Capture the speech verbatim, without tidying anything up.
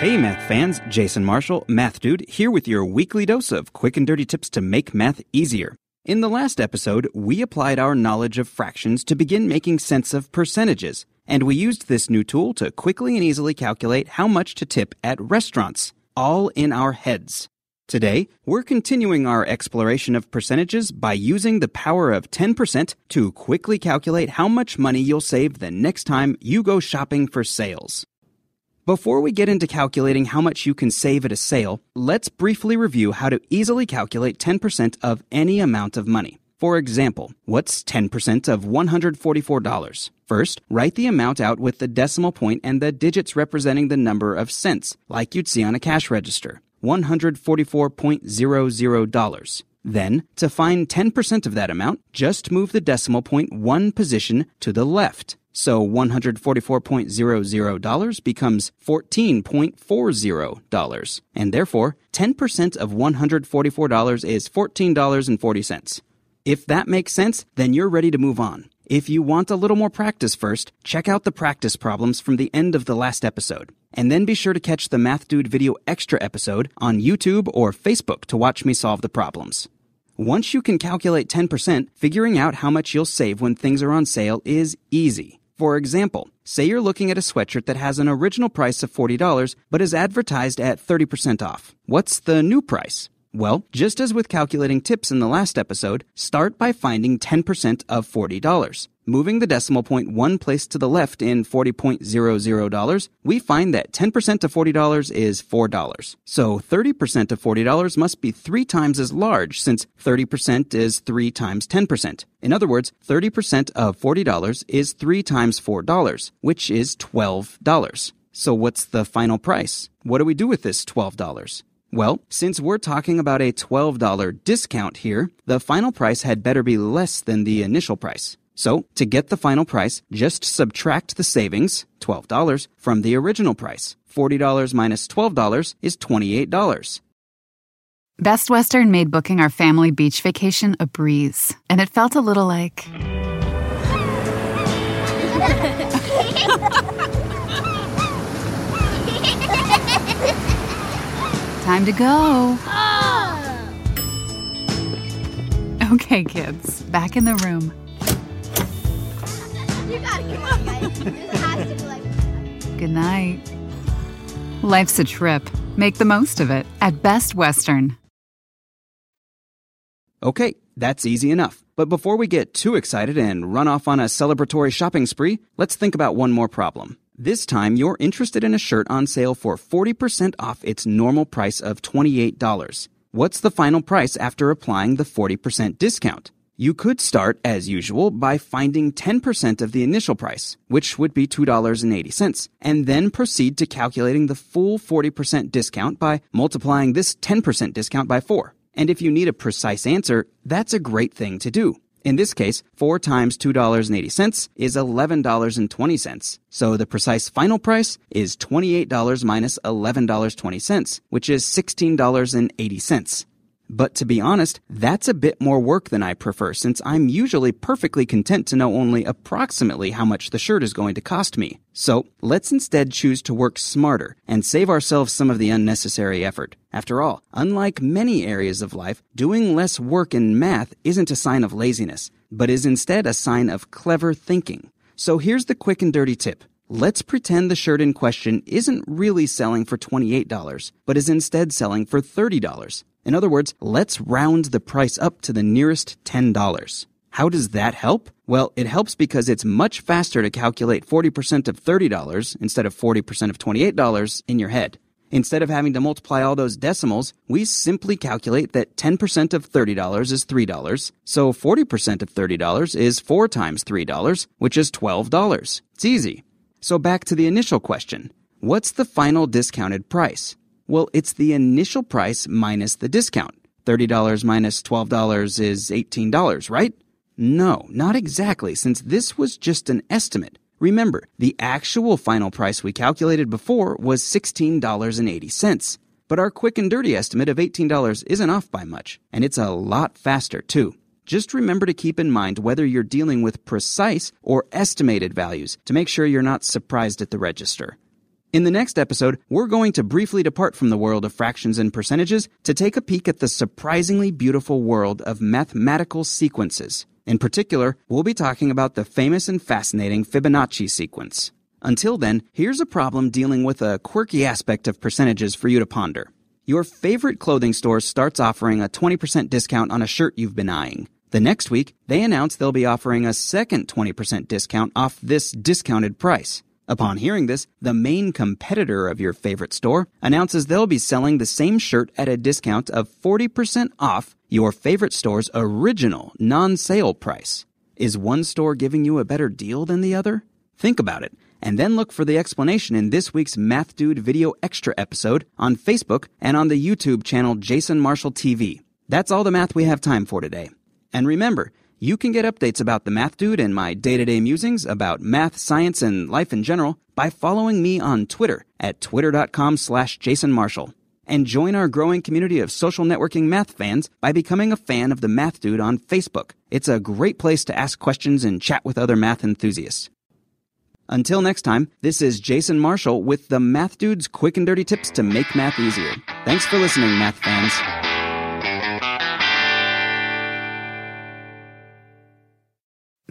Hey math fans, Jason Marshall, Math Dude, here with your weekly dose of quick and dirty tips to make math easier. In the last episode, we applied our knowledge of fractions to begin making sense of percentages, and we used this new tool to quickly and easily calculate how much to tip at restaurants, all in our heads. Today, we're continuing our exploration of percentages by using the power of ten percent to quickly calculate how much money you'll save the next time you go shopping for sales. Before we get into calculating how much you can save at a sale, let's briefly review how to easily calculate ten percent of any amount of money. For example, what's ten percent of one hundred forty-four dollars? First, write the amount out with the decimal point and the digits representing the number of cents, like you'd see on a cash register, one hundred forty-four dollars. Then, to find ten percent of that amount, just move the decimal point one position to the left. So one hundred forty-four dollars becomes fourteen dollars and forty cents, and therefore ten percent of one hundred forty-four dollars is fourteen dollars and forty cents. If that makes sense, then you're ready to move on. If you want a little more practice first, check out the practice problems from the end of the last episode. And then be sure to catch the Math Dude video extra episode on YouTube or Facebook to watch me solve the problems. Once you can calculate ten percent, figuring out how much you'll save when things are on sale is easy. For example, say you're looking at a sweatshirt that has an original price of forty dollars but is advertised at thirty percent off. What's the new price? Well, just as with calculating tips in the last episode, start by finding ten percent of forty dollars. Moving the decimal point one place to the left in forty dollars, we find that ten percent of forty dollars is four dollars. So thirty percent of forty dollars must be three times as large, since thirty percent is three times ten percent. In other words, thirty percent of forty dollars is three times four dollars, which is twelve dollars. So what's the final price? What do we do with this twelve dollars? Well, since we're talking about a twelve dollars discount here, the final price had better be less than the initial price. So, to get the final price, just subtract the savings, twelve dollars, from the original price. forty dollars minus twelve dollars is twenty-eight dollars. Best Western made booking our family beach vacation a breeze, and it felt a little like... Time to go. Oh. Okay, kids, back in the room. You gotta come on, guys. This has to be like... Good night. Life's a trip. Make the most of it at Best Western. Okay, that's easy enough. But before we get too excited and run off on a celebratory shopping spree, let's think about one more problem. This time, you're interested in a shirt on sale for forty percent off its normal price of twenty-eight dollars. What's the final price after applying the forty percent discount? You could start, as usual, by finding ten percent of the initial price, which would be two dollars and eighty cents, and then proceed to calculating the full forty percent discount by multiplying this ten percent discount by four. And if you need a precise answer, that's a great thing to do. In this case, four times two dollars and eighty cents is eleven dollars and twenty cents. So the precise final price is twenty-eight dollars minus eleven dollars and twenty cents, which is sixteen dollars and eighty cents. But to be honest, that's a bit more work than I prefer, since I'm usually perfectly content to know only approximately how much the shirt is going to cost me. So let's instead choose to work smarter and save ourselves some of the unnecessary effort. After all, unlike many areas of life, doing less work in math isn't a sign of laziness, but is instead a sign of clever thinking. So here's the quick and dirty tip. Let's pretend the shirt in question isn't really selling for twenty-eight dollars, but is instead selling for thirty dollars. In other words, let's round the price up to the nearest ten dollars. How does that help? Well, it helps because it's much faster to calculate forty percent of thirty dollars instead of forty percent of twenty-eight dollars in your head. Instead of having to multiply all those decimals, we simply calculate that ten percent of thirty dollars is three dollars, so forty percent of thirty dollars is four times three dollars, which is twelve dollars. It's easy. So back to the initial question. What's the final discounted price? Well, it's the initial price minus the discount. thirty dollars minus twelve dollars is eighteen dollars, right? No, not exactly, since this was just an estimate. Remember, the actual final price we calculated before was sixteen dollars and eighty cents. But our quick and dirty estimate of eighteen dollars isn't off by much, and it's a lot faster, too. Just remember to keep in mind whether you're dealing with precise or estimated values to make sure you're not surprised at the register. In the next episode, we're going to briefly depart from the world of fractions and percentages to take a peek at the surprisingly beautiful world of mathematical sequences. In particular, we'll be talking about the famous and fascinating Fibonacci sequence. Until then, here's a problem dealing with a quirky aspect of percentages for you to ponder. Your favorite clothing store starts offering a twenty percent discount on a shirt you've been eyeing. The next week, they announce they'll be offering a second twenty percent discount off this discounted price. Upon hearing this, the main competitor of your favorite store announces they'll be selling the same shirt at a discount of forty percent off your favorite store's original non-sale price. Is one store giving you a better deal than the other? Think about it, and then look for the explanation in this week's Math Dude video extra episode on Facebook and on the YouTube channel Jason Marshall T V. That's all the math we have time for today. And remember, you can get updates about the Math Dude and my day-to-day musings about math, science, and life in general by following me on Twitter at twitter.com slash Jason Marshall. And join our growing community of social networking math fans by becoming a fan of the Math Dude on Facebook. It's a great place to ask questions and chat with other math enthusiasts. Until next time, this is Jason Marshall with the Math Dude's quick and dirty tips to make math easier. Thanks for listening, math fans.